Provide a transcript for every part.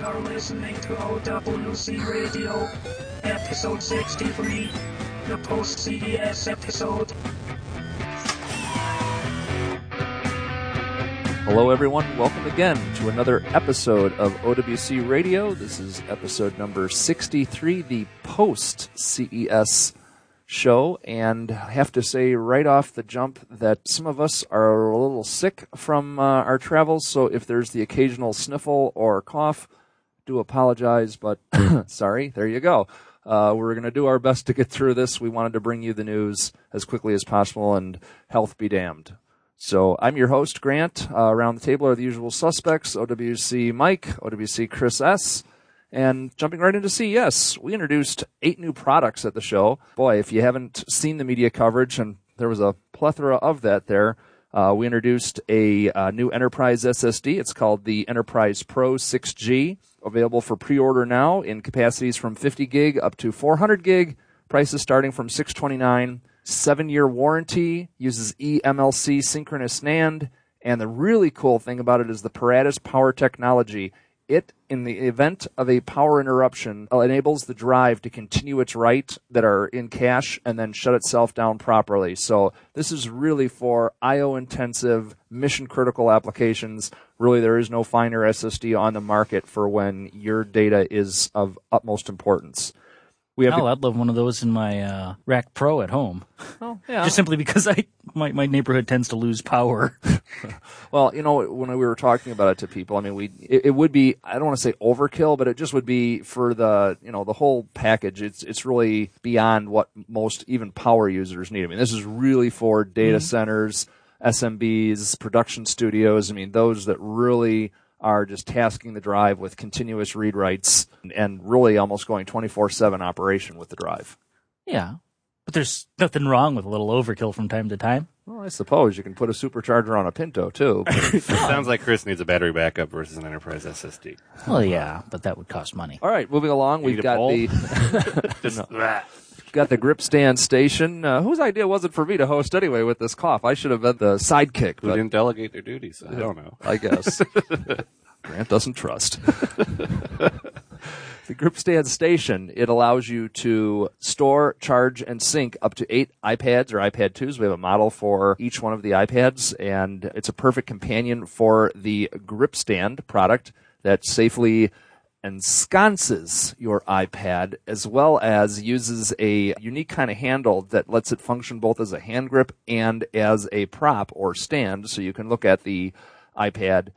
You are listening to OWC Radio, episode 63, the post-CES episode. Hello everyone, welcome again to another episode of OWC Radio. This is episode number 63, the post-CES show, and I have to say right off the jump that some of us are a little sick from our travels, so if there's the occasional sniffle or cough, do apologize, but sorry, there you go. We're going to do our best to get through this. We wanted to bring you the news as quickly as possible, and health be damned. So I'm your host, Grant. Around the table are the usual suspects, OWC Mike, OWC Chris S., and jumping right into CES, we introduced 8 new products at the show. Boy, if you haven't seen the media coverage, and there was a plethora of that there, we introduced a new Enterprise SSD. It's called the Enterprise Pro 6G, available for pre-order now in capacities from 50 gig up to 400 gig, prices starting from $629, 7-year warranty, uses eMLC synchronous NAND, and the really cool thing about it is the Paratus power technology. It, in the event of a power interruption, enables the drive to continue its write that are in cache and then shut itself down properly. So this is really for IO-intensive, mission-critical applications. Really, there is no finer SSD on the market for when your data is of utmost importance. I'd love one of those in my Rack Pro at home. Oh, yeah. Just simply because my neighborhood tends to lose power. Well, you know, when we were talking about it to people, I mean, it would be, I don't want to say overkill, but it just would be for the, you know, the whole package. It's really beyond what most even power users need. I mean, this is really for data centers, SMBs, production studios. I mean, those that really are just tasking the drive with continuous read writes and really almost going 24/7 operation with the drive. Yeah, but there's nothing wrong with a little overkill from time to time. Well, I suppose you can put a supercharger on a Pinto too. It sounds like Chris needs a battery backup versus an Enterprise SSD. Well, yeah, but that would cost money. All right, moving along, we've got the got the Grip Stand Station. Whose idea was it for me to host anyway with this cough? I should have been the sidekick. Who didn't delegate their duties? I don't know. I guess. Grant doesn't trust. The Grip Stand Station, it allows you to store, charge, and sync up to 8 iPads or iPad 2s. We have a model for each one of the iPads, and it's a perfect companion for the Grip Stand product that safely ensconces your iPad, as well as uses a unique kind of handle that lets it function both as a hand grip and as a prop or stand, so you can look at the iPad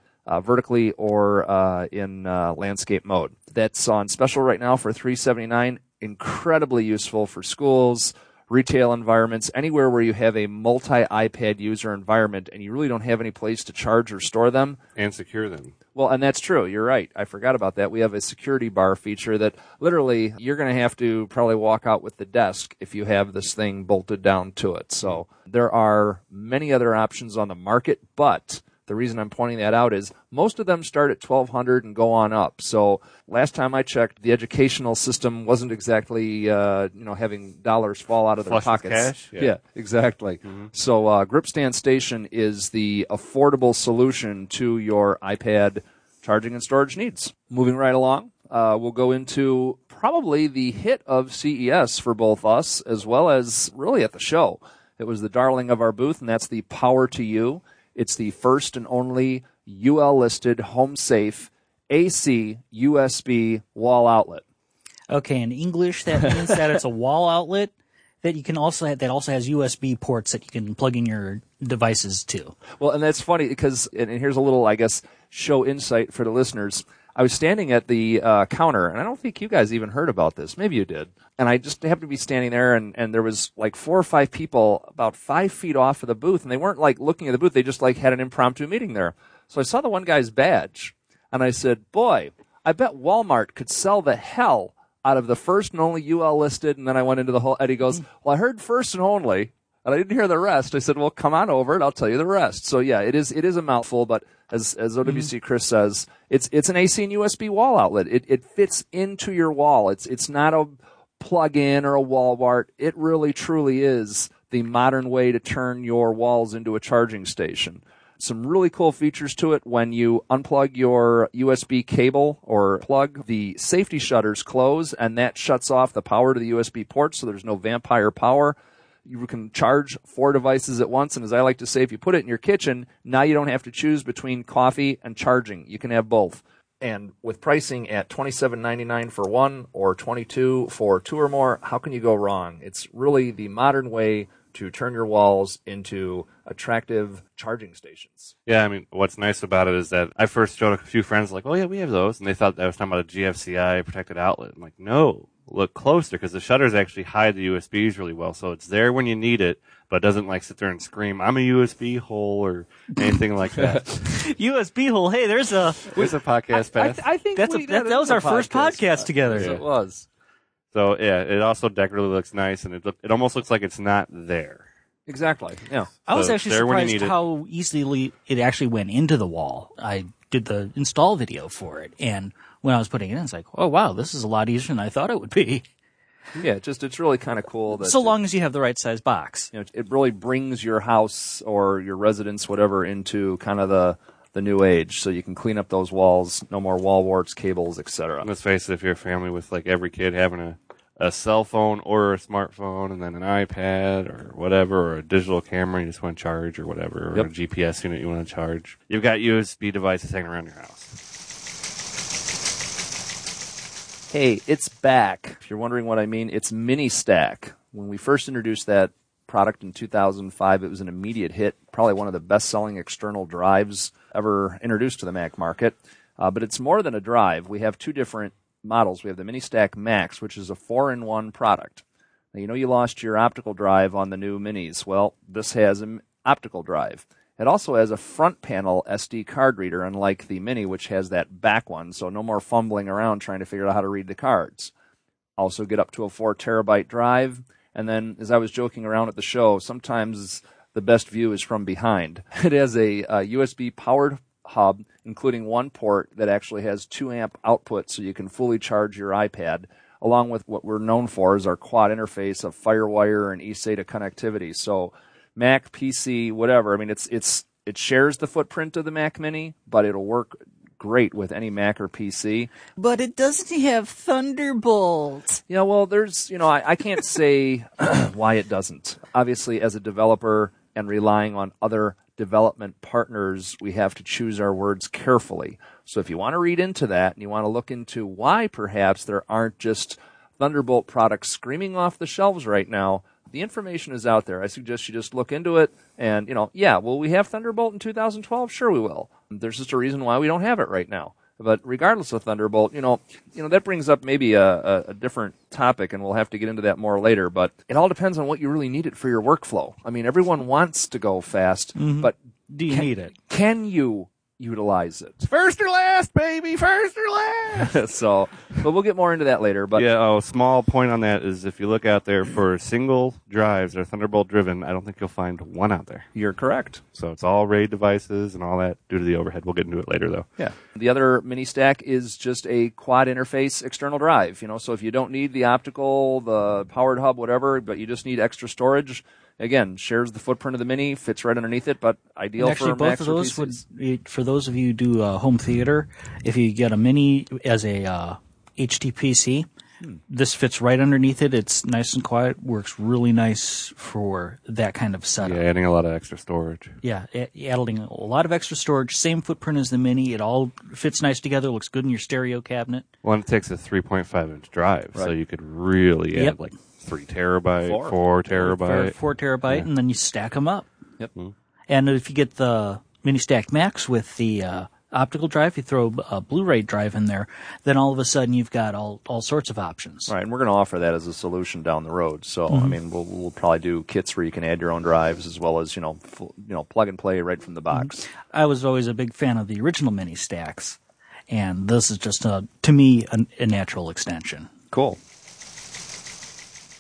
vertically or in landscape mode. That's on special right now for $379. Incredibly useful for schools, retail environments, anywhere where you have a multi-iPad user environment and you really don't have any place to charge or store them. And secure them. Well, and that's true. You're right. I forgot about that. We have a security bar feature that literally you're going to have to probably walk out with the desk if you have this thing bolted down to it. So there are many other options on the market, but the reason I'm pointing that out is most of them start at $1,200 and go on up. So last time I checked, the educational system wasn't exactly having dollars fall out of their pockets. Cash? Yeah, exactly. Mm-hmm. So Grip Stand Station is the affordable solution to your iPad charging and storage needs. Moving right along, we'll go into probably the hit of CES for both us as well as really at the show. It was the darling of our booth, and that's the Power to You. It's the first and only UL-listed, home-safe, AC, USB wall outlet. Okay, in English, that means that it's a wall outlet that you can also have, that also has USB ports that you can plug in your devices to. Well, and that's funny because, and here's a little, I guess, show insight for the listeners. I was standing at the counter, and I don't think you guys even heard about this. Maybe you did. And I just happened to be standing there, and there was like 4 or 5 people about 5 feet off of the booth, and they weren't like looking at the booth. They just like had an impromptu meeting there. So I saw the one guy's badge, and I said, boy, I bet Walmart could sell the hell out of the first and only UL listed. And then I went into the whole, and he goes, well, I heard first and only, and I didn't hear the rest. I said, well, come on over, and I'll tell you the rest. So, yeah, it is a mouthful, but as OWC Chris says, it's an AC and USB wall outlet. It fits into your wall. It's not a plug-in or a wall wart. It really, truly is the modern way to turn your walls into a charging station. Some really cool features to it. When you unplug your USB cable or plug, the safety shutters close, and that shuts off the power to the USB port, so there's no vampire power. You can charge four devices at once, and as I like to say, if you put it in your kitchen, now you don't have to choose between coffee and charging. You can have both. And with pricing at $27.99 for one or $22 for two or more, how can you go wrong? It's really the modern way to turn your walls into attractive charging stations. Yeah, I mean, what's nice about it is that I first showed a few friends, like, oh, yeah, we have those. And they thought I was talking about a GFCI protected outlet. I'm like, no, look closer, because the shutters actually hide the USBs really well. So it's there when you need it, but it doesn't like sit there and scream, I'm a USB hole or anything like that. USB hole? Hey, there's a podcast pass. I think that was our first podcast together. Yeah. It was. So, yeah, it also really looks nice, and it almost looks like it's not there. Exactly, yeah. I was actually surprised how easily it actually went into the wall. I did the install video for it, and when I was putting it in, it's like, oh, wow, this is a lot easier than I thought it would be. Yeah, it's really kind of cool. That so long as you have the right size box. You know, it really brings your house or your residence, whatever, into kind of the new age, so you can clean up those walls, no more wall warts, cables, etc. Let's face it, if you're a family with like every kid having a cell phone or a smartphone and then an iPad or whatever, or a digital camera you just want to charge or whatever, or a GPS unit you want to charge, you've got USB devices hanging around your house. Hey, it's back. If you're wondering what I mean, it's Mini Stack. When we first introduced that product in 2005, it was an immediate hit, probably one of the best-selling external drives ever introduced to the Mac market. But it's more than a drive. We have two different models. We have the Mini Stack Max, which is a 4-in-1 product. Now, you know you lost your optical drive on the new Minis. Well, this has an optical drive. It also has a front panel SD card reader, unlike the Mini, which has that back one, so no more fumbling around trying to figure out how to read the cards. Also get up to a 4-terabyte drive, and then, as I was joking around at the show, sometimes the best view is from behind. It has a USB-powered hub, including one port that actually has 2-amp output, so you can fully charge your iPad, along with what we're known for is our quad interface of FireWire and eSATA connectivity. So Mac, PC, whatever. I mean, it shares the footprint of the Mac Mini, but it'll work great with any Mac or PC. But it doesn't have Thunderbolt. Yeah, well, I can't say why it doesn't. Obviously, as a developer and relying on other development partners, we have to choose our words carefully. So if you want to read into that and you want to look into why perhaps there aren't just Thunderbolt products screaming off the shelves right now, the information is out there. I suggest you just look into it and, will we have Thunderbolt in 2012? Sure we will. There's just a reason why we don't have it right now. But regardless of Thunderbolt, that brings up maybe a different topic, and we'll have to get into that more later. But it all depends on what you really need it for your workflow. I mean, everyone wants to go fast, but do you need it? Can you utilize it? First or last, baby, first or last. But we'll get more into that later. But yeah, small point on that is if you look out there for single drives that are Thunderbolt driven, I don't think you'll find one out there. You're correct. So it's all RAID devices and all that due to the overhead. We'll get into it later, though. Yeah. The other Mini Stack is just a quad interface external drive. So if you don't need the optical, the powered hub, whatever, but you just need extra storage. Again, shares the footprint of the Mini, fits right underneath it, but ideal for Macs or PCs. Actually, both of those would, for those of you who do home theater, if you get a Mini as a HTPC, this fits right underneath it. It's nice and quiet, works really nice for that kind of setup. Yeah, adding a lot of extra storage. Yeah, adding a lot of extra storage, same footprint as the Mini. It all fits nice together, looks good in your stereo cabinet. Well, and it takes a 3.5-inch drive, right. So you could really add 3 terabyte, four terabyte, yeah. And then you stack them up. Yep. And if you get the Mini Stack Max with the optical drive, you throw a Blu-ray drive in there, then all of a sudden you've got all sorts of options. Right, and we're going to offer that as a solution down the road. So I mean, we'll probably do kits where you can add your own drives as well as plug and play right from the box. I was always a big fan of the original Mini Stacks, and this is just to me a natural extension. Cool.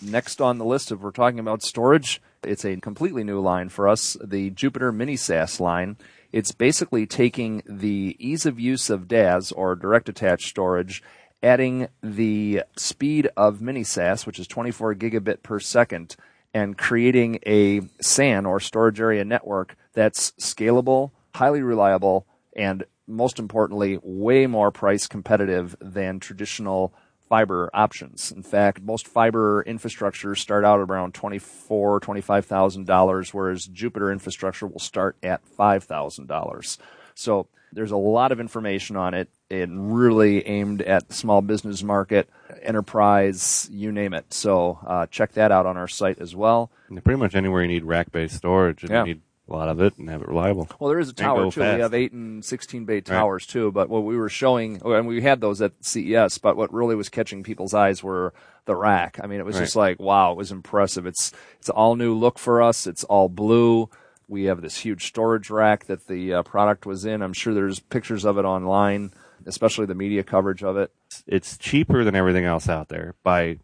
Next on the list, if we're talking about storage, it's a completely new line for us, the Jupiter Mini SAS line. It's basically taking the ease of use of DAS, or direct attached storage, adding the speed of Mini SAS, which is 24 gigabit per second, and creating a SAN, or storage area network, that's scalable, highly reliable, and most importantly, way more price competitive than traditional fiber options. In fact, most fiber infrastructures start out around $24,000, $25,000, whereas Jupiter infrastructure will start at $5,000. So there's a lot of information on it, and really aimed at the small business market, enterprise, you name it. So check that out on our site as well. And pretty much anywhere you need rack-based storage, you need a lot of it and have it reliable. Well, there is a tower, too. Fast. We have 8 and 16-bay towers, too. But what we were showing, and we had those at CES, but what really was catching people's eyes were the rack. I mean, it was just like, wow, it was impressive. It's an all-new look for us. It's all blue. We have this huge storage rack that the product was in. I'm sure there's pictures of it online, especially the media coverage of it. It's cheaper than everything else out there by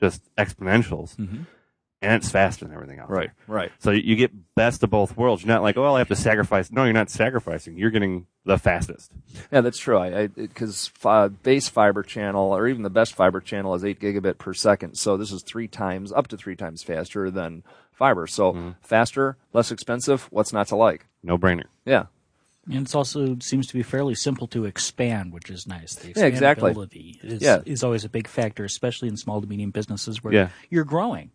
just exponentials. Mm-hmm. And it's faster than everything else. Right, right. So you get best of both worlds. You're not like, oh, I have to sacrifice. No, you're not sacrificing. You're getting the fastest. Yeah, that's true. Because base fiber channel, or even the best fiber channel, is 8 gigabit per second. So this is up to three times faster than fiber. So faster, less expensive. What's not to like? No brainer. Yeah. And it also seems to be fairly simple to expand, which is nice. The expandability is always a big factor, especially in small to medium businesses where you're growing.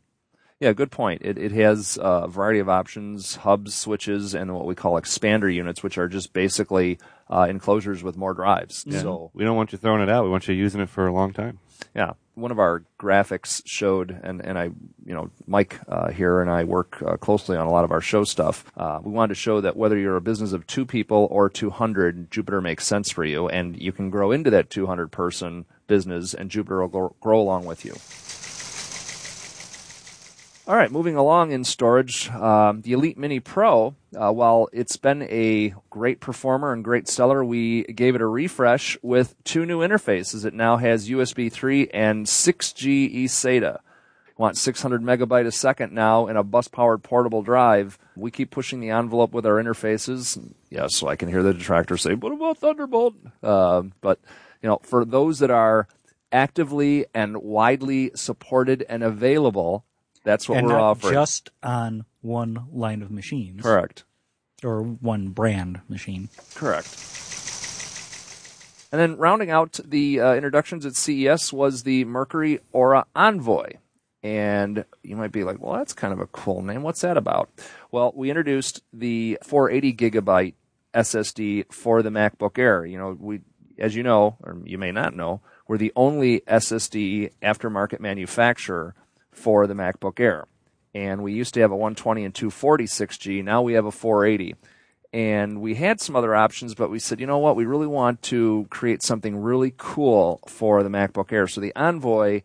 Yeah, good point. It has a variety of options, hubs, switches, and what we call expander units, which are just basically enclosures with more drives. Yeah. So we don't want you throwing it out. We want you using it for a long time. Yeah. One of our graphics showed, and I, Mike here and I work closely on a lot of our show stuff. We wanted to show that whether you're a business of 2 people or 200, Jupiter makes sense for you, and you can grow into that 200-person business, and Jupiter will grow along with you. All right, moving along in storage, the Elite Mini Pro, while it's been a great performer and great seller, we gave it a refresh with 2 new interfaces. It now has USB 3 and 6G eSATA. Want 600 megabyte a second now in a bus-powered portable drive. We keep pushing the envelope with our interfaces. Yes, so I can hear the detractor say, what about Thunderbolt? But, for those that are actively and widely supported and available, that's what we're offering. Just on one line of machines. Correct. Or one brand machine. Correct. And then rounding out the introductions at CES was the Mercury Aura Envoy. And you might be like, well, that's kind of a cool name. What's that about? Well, we introduced the 480 gigabyte SSD for the MacBook Air. We, as you know, or you may not know, we're the only SSD aftermarket manufacturer for the MacBook Air. And we used to have a 120 and 240 6G. Now we have a 480. And we had some other options, but we said, you know what? We really want to create something really cool for the MacBook Air. So the Envoy,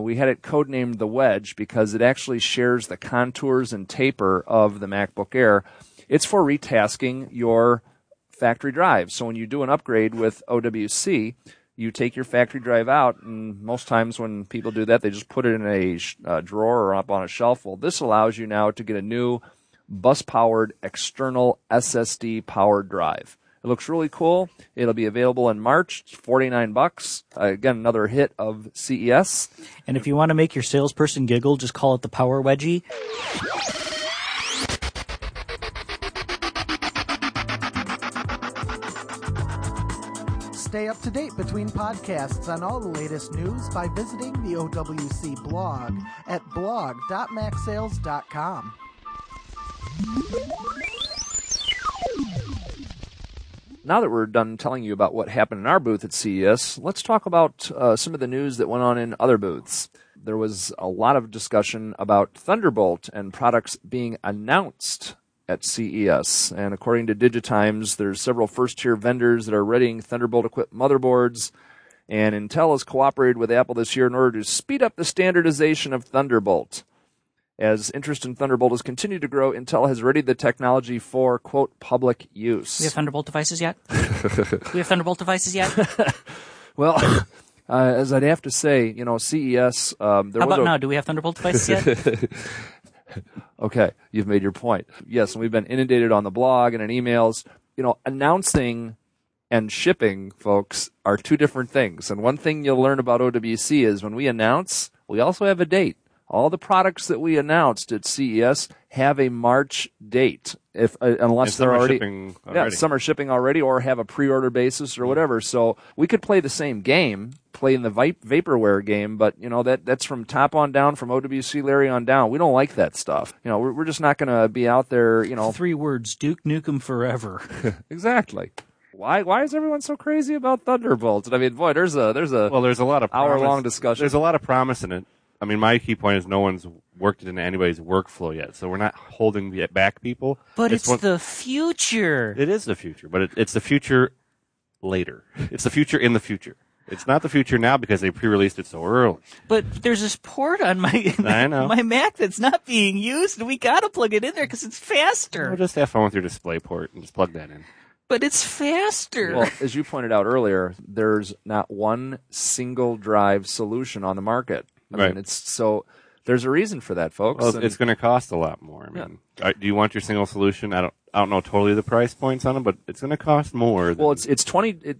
we had it codenamed the Wedge because it actually shares the contours and taper of the MacBook Air. It's for retasking your factory drive. So when you do an upgrade with OWC, you take your factory drive out, and most times when people do that, they just put it in a drawer or up on a shelf. Well, this allows you now to get a new bus-powered external SSD-powered drive. It looks really cool. It'll be available in March, $49. Again, another hit of CES. And if you want to make your salesperson giggle, just call it the Power Wedgie. Stay up to date between podcasts on all the latest news by visiting the OWC blog at blog.macsales.com. Now that we're done telling you about what happened in our booth at CES, let's talk about some of the news that went on in other booths. There was a lot of discussion about Thunderbolt and products being announced at CES, and according to Digitimes, there's several first-tier vendors that are readying Thunderbolt-equipped motherboards, and Intel has cooperated with Apple this year in order to speed up the standardization of Thunderbolt. As interest in Thunderbolt has continued to grow, Intel has readied the technology for, quote, public use. We have Thunderbolt devices yet? Well, as I'd have to say, CES... How about now? Do we have Thunderbolt devices yet? Okay, you've made your point. Yes, and we've been inundated on the blog and in emails. Announcing and shipping, folks, are 2 different things. And one thing you'll learn about OWC is when we announce, we also have a date. All the products that we announced at CES have a March date. unless they're already some are shipping already or have a pre-order basis or whatever. So we could play the same game, play in the vaporware game, but you know that's from top on down, from OWC Larry on down. We don't like that stuff. You know, we're just not going to be out there. You know, 3 words: Duke Nukem Forever. Exactly. Why is everyone so crazy about Thunderbolt? I mean, boy, there's a lot of hour-long discussion. There's a lot of promise in it. I mean, my key point is no one's worked it in anybody's workflow yet, so we're not holding back people. But it's the future. It is the future, but it's the future later. It's the future in the future. It's not the future now because they pre-released it so early. But there's this port on my Mac that's not being used, and we got to plug it in there because it's faster. Well, just have fun with your display port and just plug that in. But it's faster. Well, as you pointed out earlier, there's not one single drive solution on the market. I mean, it's so there's a reason for that, folks. Well, it's going to cost a lot more. I mean, do you want your single solution? I don't know totally the price points on them, but it's going to cost more. Well, it's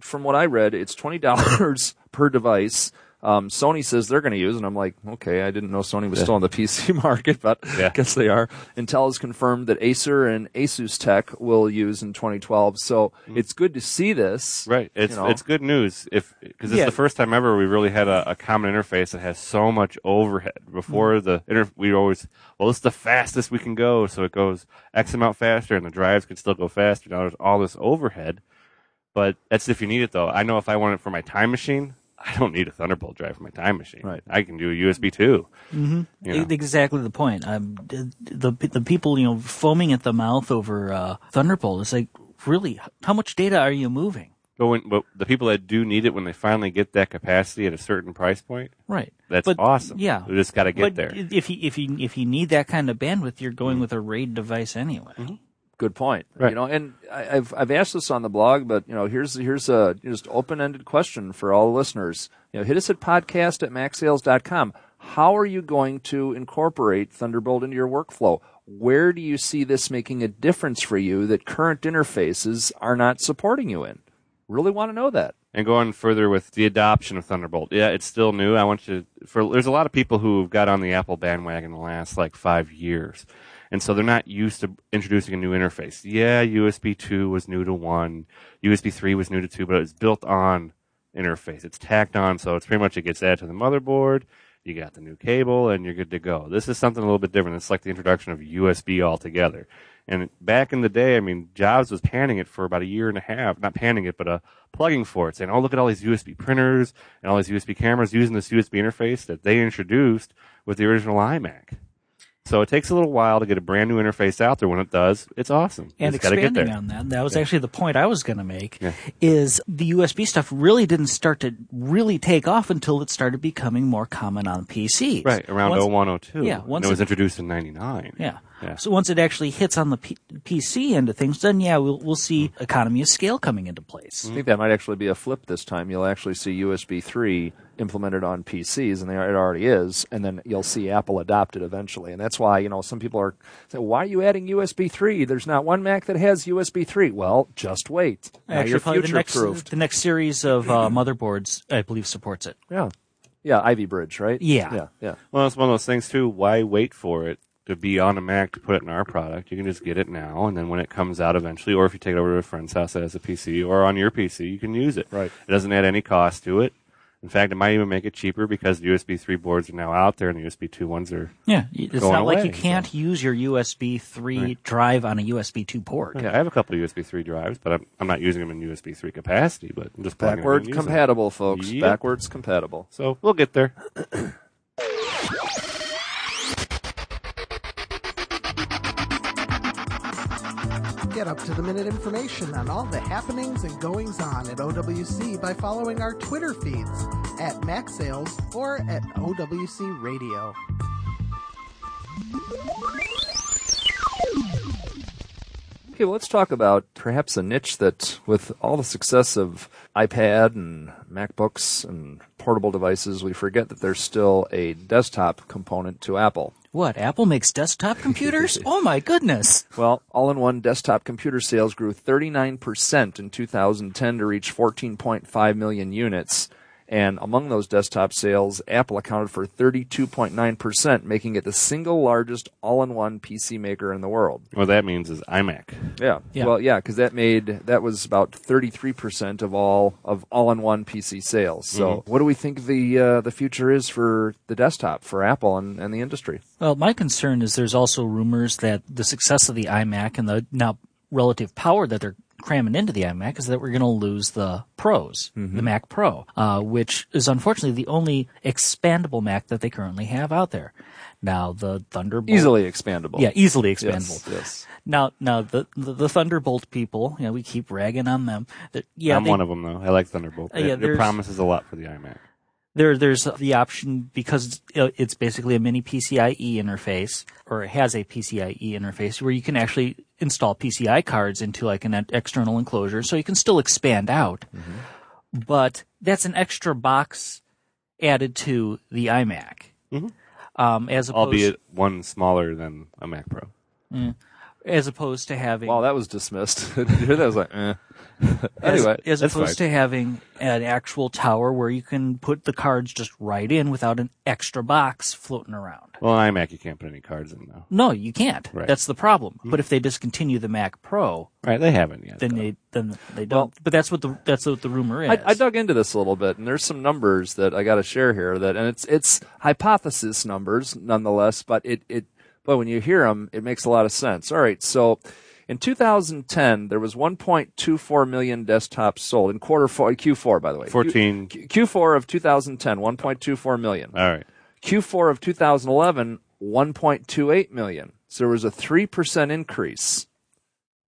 from what I read, it's $20 per device. Sony says they're going to use, and I'm like, okay, I didn't know Sony was still on the PC market, but I guess they are. Intel has confirmed that Acer and Asus Tech will use in 2012, so it's good to see this. Right, it's good news because it's the first time ever we really had a common interface that has so much overhead. Before it's the fastest we can go, so it goes X amount faster, and the drives can still go faster. Now there's all this overhead, but that's if you need it though. I know if I want it for my time machine, I don't need a Thunderbolt drive for my time machine. Right. I can do a USB 2. Mm-hmm. You know? Exactly the point. The people foaming at the mouth over Thunderbolt. It's like, really, how much data are you moving? But the people that do need it, when they finally get that capacity at a certain price point, right? That's awesome. Yeah, we just got to get there. If you need that kind of bandwidth, you're going with a RAID device anyway. Mm-hmm. Good point. Right. You know, and I've asked this on the blog, but here's a just open-ended question for all listeners. You know, hit us at podcast@macsales.com. How are you going to incorporate Thunderbolt into your workflow? Where do you see this making a difference for you that current interfaces are not supporting you in? Really want to know that. And going further with the adoption of Thunderbolt. Yeah, it's still new. There's a lot of people who've got on the Apple bandwagon in the last 5 years. And so they're not used to introducing a new interface. Yeah, USB 2 was new to 1. USB 3 was new to 2, but it's built-on interface. It's tacked on, so it's pretty much it gets added to the motherboard. You got the new cable, and you're good to go. This is something a little bit different. It's like the introduction of USB altogether. And back in the day, I mean, Jobs was panning it for about a year and a half. Not panning it, but plugging for it, saying, oh, look at all these USB printers and all these USB cameras using this USB interface that they introduced with the original iMac. So it takes a little while to get a brand new interface out there. When it does, it's awesome. And it's expanding gotta get there. On that was actually the point I was going to make, is the USB stuff really didn't start to really take off until it started becoming more common on PCs. Right, around 01, 02. Yeah, once it was introduced in 99. Yeah. Yeah. So once it actually hits on the PC end of things, then, we'll see economy of scale coming into place. I think that might actually be a flip this time. You'll actually see USB 3 implemented on PCs, and it already is, and then you'll see Apple adopt it eventually. And that's why, some people are saying, why are you adding USB 3? There's not one Mac that has USB 3. Well, just wait. Actually, you're future-proofed. The next series of motherboards, I believe, supports it. Yeah. Yeah, Ivy Bridge, right? Yeah. Yeah. Well, it's one of those things, too. Why wait for it to be on a Mac to put it in our product? You can just get it now, and then when it comes out eventually, or if you take it over to a friend's house that has a PC, or on your PC, you can use it. Right. It doesn't add any cost to it. In fact, it might even make it cheaper because the USB 3 boards are now out there, and the USB 2 ones are going away. It's not like you can't use your USB 3 drive on a USB 2 port. Right. I have a couple of USB 3 drives, but I'm not using them in USB 3 capacity, but I'm just plugging them in and using them. Backward compatible, folks. Yep. Backwards compatible. So we'll get there. Get up-to-the-minute information on all the happenings and goings-on at OWC by following our Twitter feeds at MacSales or at OWC Radio. Okay, well, let's talk about perhaps a niche that, with all the success of iPad and MacBooks and portable devices, we forget that there's still a desktop component to Apple. What, Apple makes desktop computers? Oh, my goodness. Well, all-in-one desktop computer sales grew 39% in 2010 to reach 14.5 million units. And among those desktop sales, Apple accounted for 32.9%, making it the single largest all-in-one PC maker in the world. What that means is iMac. Yeah. Well, yeah, because that was about 33% of all-in-one PC sales. So, What do we think the future is for the desktop for Apple and the industry? Well, my concern is there's also rumors that the success of the iMac and the now relative power that they're cramming into the iMac is that we're going to lose the Pros, the Mac Pro, which is unfortunately the only expandable Mac that they currently have out there. Now, the Thunderbolt... Easily expandable. Yeah, easily expandable. Yes. Now the Thunderbolt people, we keep ragging on them. I'm one of them, though. I like Thunderbolt. It promises a lot for the iMac. There's the option, because it's basically a mini PCIe interface, or it has a PCIe interface, where you can actually install PCI cards into like an external enclosure, so you can still expand out. Mm-hmm. But that's an extra box added to the iMac, as opposed, albeit one smaller than a Mac Pro, as opposed to having. Wow, that was dismissed. That was like. Eh. Anyway, as opposed to having an actual tower where you can put the cards just right in without an extra box floating around. Well, on iMac, you can't put any cards in, though. No, you can't. Right. That's the problem. Mm-hmm. But if they discontinue the Mac Pro... Right, they haven't yet. Then they don't. Well, but that's what the rumor is. I dug into this a little bit, and there's some numbers that I got to share here. And it's hypothesis numbers, nonetheless, but when you hear them, it makes a lot of sense. All right, so... In 2010, there was 1.24 million desktops sold in Q4, by the way. Q4 of 2010, 1.24 million. All right. Q4 of 2011, 1.28 million. So there was a 3% increase.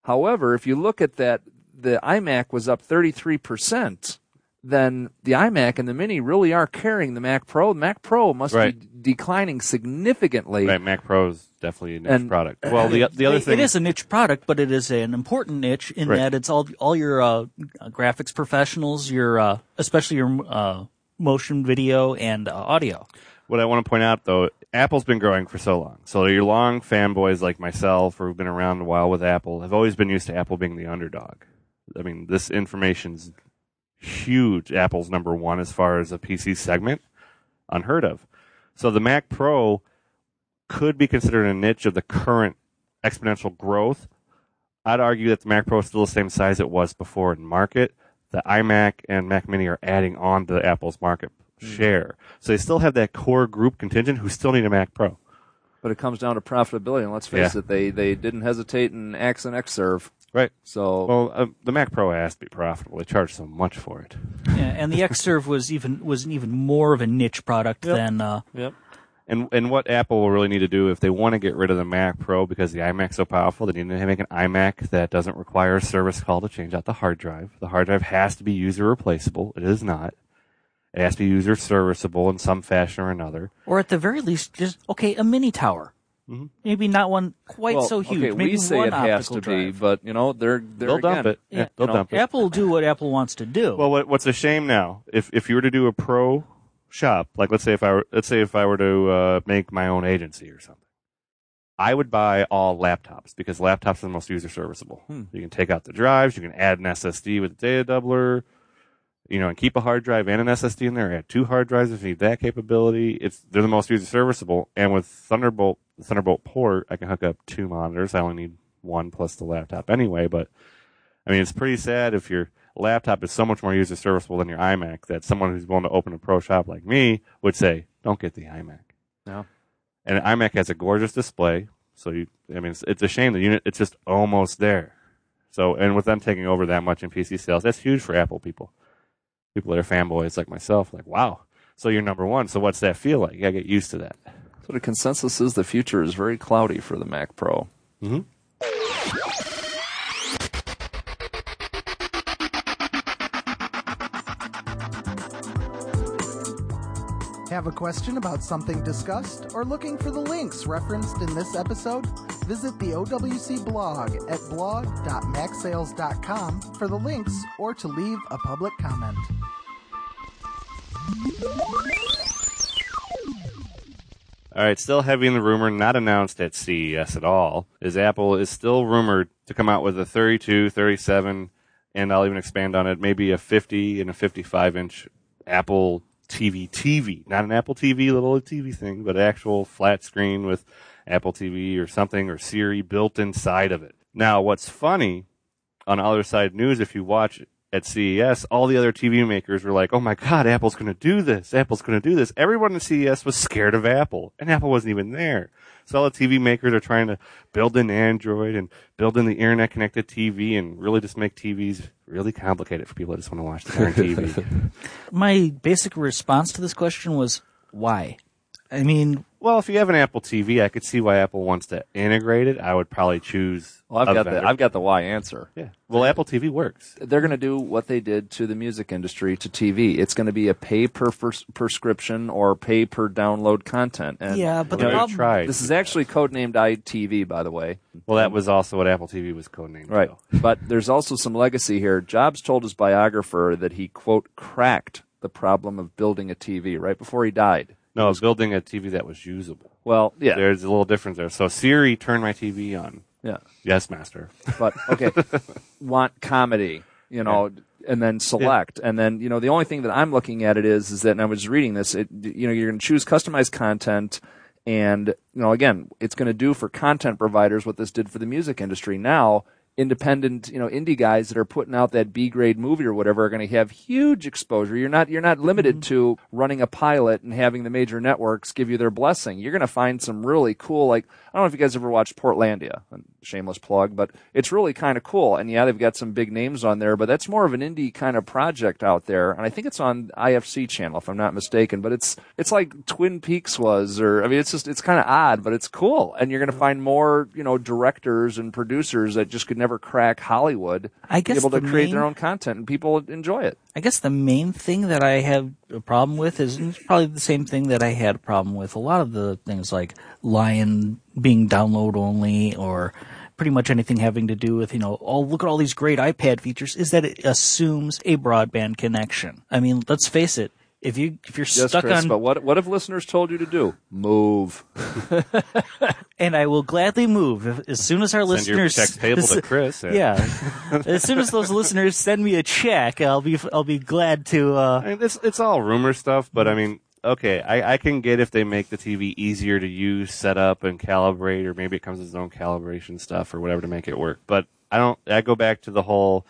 However, if you look at that, the iMac was up 33%. Then the iMac and the Mini really are carrying the Mac Pro. The Mac Pro must be declining significantly. Right, Mac Pro is definitely a niche product. Well, the other thing... It is a niche product, but it is an important niche in that it's all your graphics professionals, especially your motion video and audio. What I want to point out, though, Apple's been growing for so long. So your long fanboys like myself or who've been around a while with Apple have always been used to Apple being the underdog. I mean, this information's... huge. Apple's number one as far as a PC segment, unheard of. So the Mac Pro could be considered a niche of the current exponential growth. I'd argue that the Mac Pro is still the same size it was before in market. The iMac and Mac Mini are adding on to Apple's market share. So they still have that core group contingent who still need a Mac Pro. But it comes down to profitability, and let's face it, they didn't hesitate in Axe and Xserve. Right. So, the Mac Pro has to be profitable. They charge so much for it. Yeah, and the Xserve was even more of a niche product than. And what Apple will really need to do if they want to get rid of the Mac Pro, because the iMac's so powerful, they need to make an iMac that doesn't require a service call to change out the hard drive. The hard drive has to be user replaceable. It is not. It has to be user serviceable in some fashion or another. Or at the very least, just a mini tower. Mm-hmm. Maybe not one so huge. Okay, maybe we say it has to be, but they'll dump it. Yeah, they'll dump it. Apple will do what Apple wants to do. Well, what's a shame now? If you were to do a pro shop, like let's say if I were to make my own agency or something, I would buy all laptops because laptops are the most user serviceable. You can take out the drives, you can add an SSD with a data doubler, and keep a hard drive and an SSD in there. Add two hard drives if you need that capability. They're the most user serviceable, and with Thunderbolt. The Thunderbolt port, I can hook up two monitors. I only need one plus the laptop anyway, but it's pretty sad if your laptop is so much more user serviceable than your iMac that someone who's willing to open a pro shop like me would say, don't get the iMac. No. And an iMac has a gorgeous display, so it's a shame the unit, it's just almost there. So, and with them taking over that much in PC sales, that's huge for Apple people. People that are fanboys like myself, like, wow, so you're number one, so what's that feel like? You gotta get used to that. So the consensus is the future is very cloudy for the Mac Pro. Mm-hmm. Have a question about something discussed or looking for the links referenced in this episode? Visit the OWC blog at blog.macsales.com for the links or to leave a public comment. All right, still heavy in the rumor, not announced at CES at all, is Apple is still rumored to come out with a 32, 37, and I'll even expand on it, maybe a 50 and a 55-inch Apple TV. Not an Apple TV, little TV thing, but an actual flat screen with Apple TV or something or Siri built inside of it. Now, what's funny, on the other side news, if you watch at CES, all the other TV makers were like, oh my God, Apple's going to do this. Apple's going to do this. Everyone at CES was scared of Apple, and Apple wasn't even there. So all the TV makers are trying to build in Android and build in the internet-connected TV and really just make TVs really complicated for people that just want to watch the current TV. My basic response to this question was, why? I mean, well, if you have an Apple TV, I could see why Apple wants to integrate it. I would probably choose. Well, I've got the why answer. Yeah. Well, Apple TV works. They're going to do what they did to the music industry to TV. It's going to be a pay per prescription or pay per download content. And yeah, but the problem this is actually codenamed iTV, by the way. Well, that was also what Apple TV was codenamed. Right. But there's also some legacy here. Jobs told his biographer that he, quote, cracked the problem of building a TV right before he died. No, building a TV that was usable. Well, yeah. There's a little difference there. So Siri, turn my TV on. Yeah. Yes, master. But, okay, want comedy, you know, yeah. And then select. Yeah. And then, you know, the only thing that I'm looking at it is that, and I was reading this, you're going to choose customized content. And, you know, again, it's going to do for content providers what this did for the music industry. Now, independent, you know, indie guys that are putting out that B-grade movie or whatever are going to have huge exposure. You're not limited to running a pilot and having the major networks give you their blessing. You're going to find some really cool, like, I don't know if you guys ever watched Portlandia, shameless plug, but it's really kind of cool. And yeah, they've got some big names on there, but that's more of an indie kind of project out there. And I think it's on IFC channel, if I'm not mistaken, but it's like Twin Peaks was, or, I mean, it's just, it's kind of odd, but it's cool. And you're going to find more, you know, directors and producers that just could never crack Hollywood, I guess, able to create their own content, and people enjoy it. I guess the main thing that I have a problem with is probably the same thing that I had a problem with a lot of the things like Lion being download only, or pretty much anything having to do with, you know, oh, look at all these great iPad features, is that it assumes a broadband connection. I mean, let's face it. If you're stuck, Chris, on, but what have listeners told you to do? Move. And I will gladly move as soon as our listeners send your check table to Chris. Yeah, as soon as those listeners send me a check, I'll be glad to. I mean, it's all rumor stuff, but I mean, okay, I can get if they make the TV easier to use, set up, and calibrate, or maybe it comes with its own calibration stuff or whatever to make it work. But I don't. I go back to the whole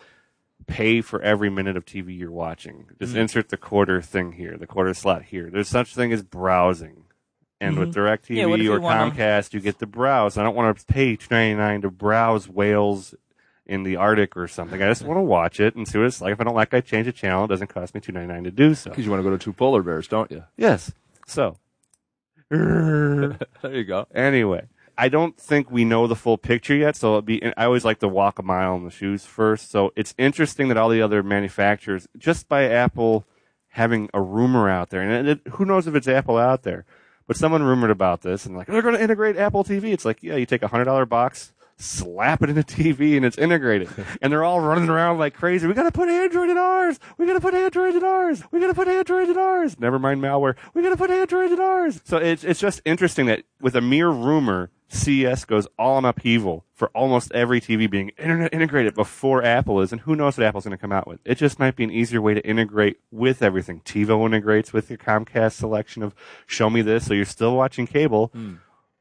pay for every minute of TV you're watching. Just insert the quarter thing here, the quarter slot here. There's such thing as browsing. And with DirecTV or Comcast, you get to browse. I don't want to pay $2.99 to browse whales in the Arctic or something. I just want to watch it and see what it's like. If I don't like it, I change the channel. It doesn't cost me $2.99 to do so. Because you want to go to two polar bears, don't you? Yes. So. There you go. Anyway. I don't think we know the full picture yet, so I always like to walk a mile in the shoes first. So it's interesting that all the other manufacturers, just by Apple having a rumor out there, and who knows if it's Apple out there, but someone rumored about this and like, they're going to integrate Apple TV. It's like, yeah, you take a $100 box, slap it in a TV, and it's integrated. And they're all running around like crazy. We got to put Android in ours. We got to put Android in ours. We got to put Android in ours. Never mind malware. We got to put Android in ours. So it's just interesting that with a mere rumor, CES goes all in upheaval for almost every TV being internet integrated before Apple is, and who knows what Apple's going to come out with. It just might be an easier way to integrate with everything. TiVo integrates with your Comcast selection of show me this, so you're still watching cable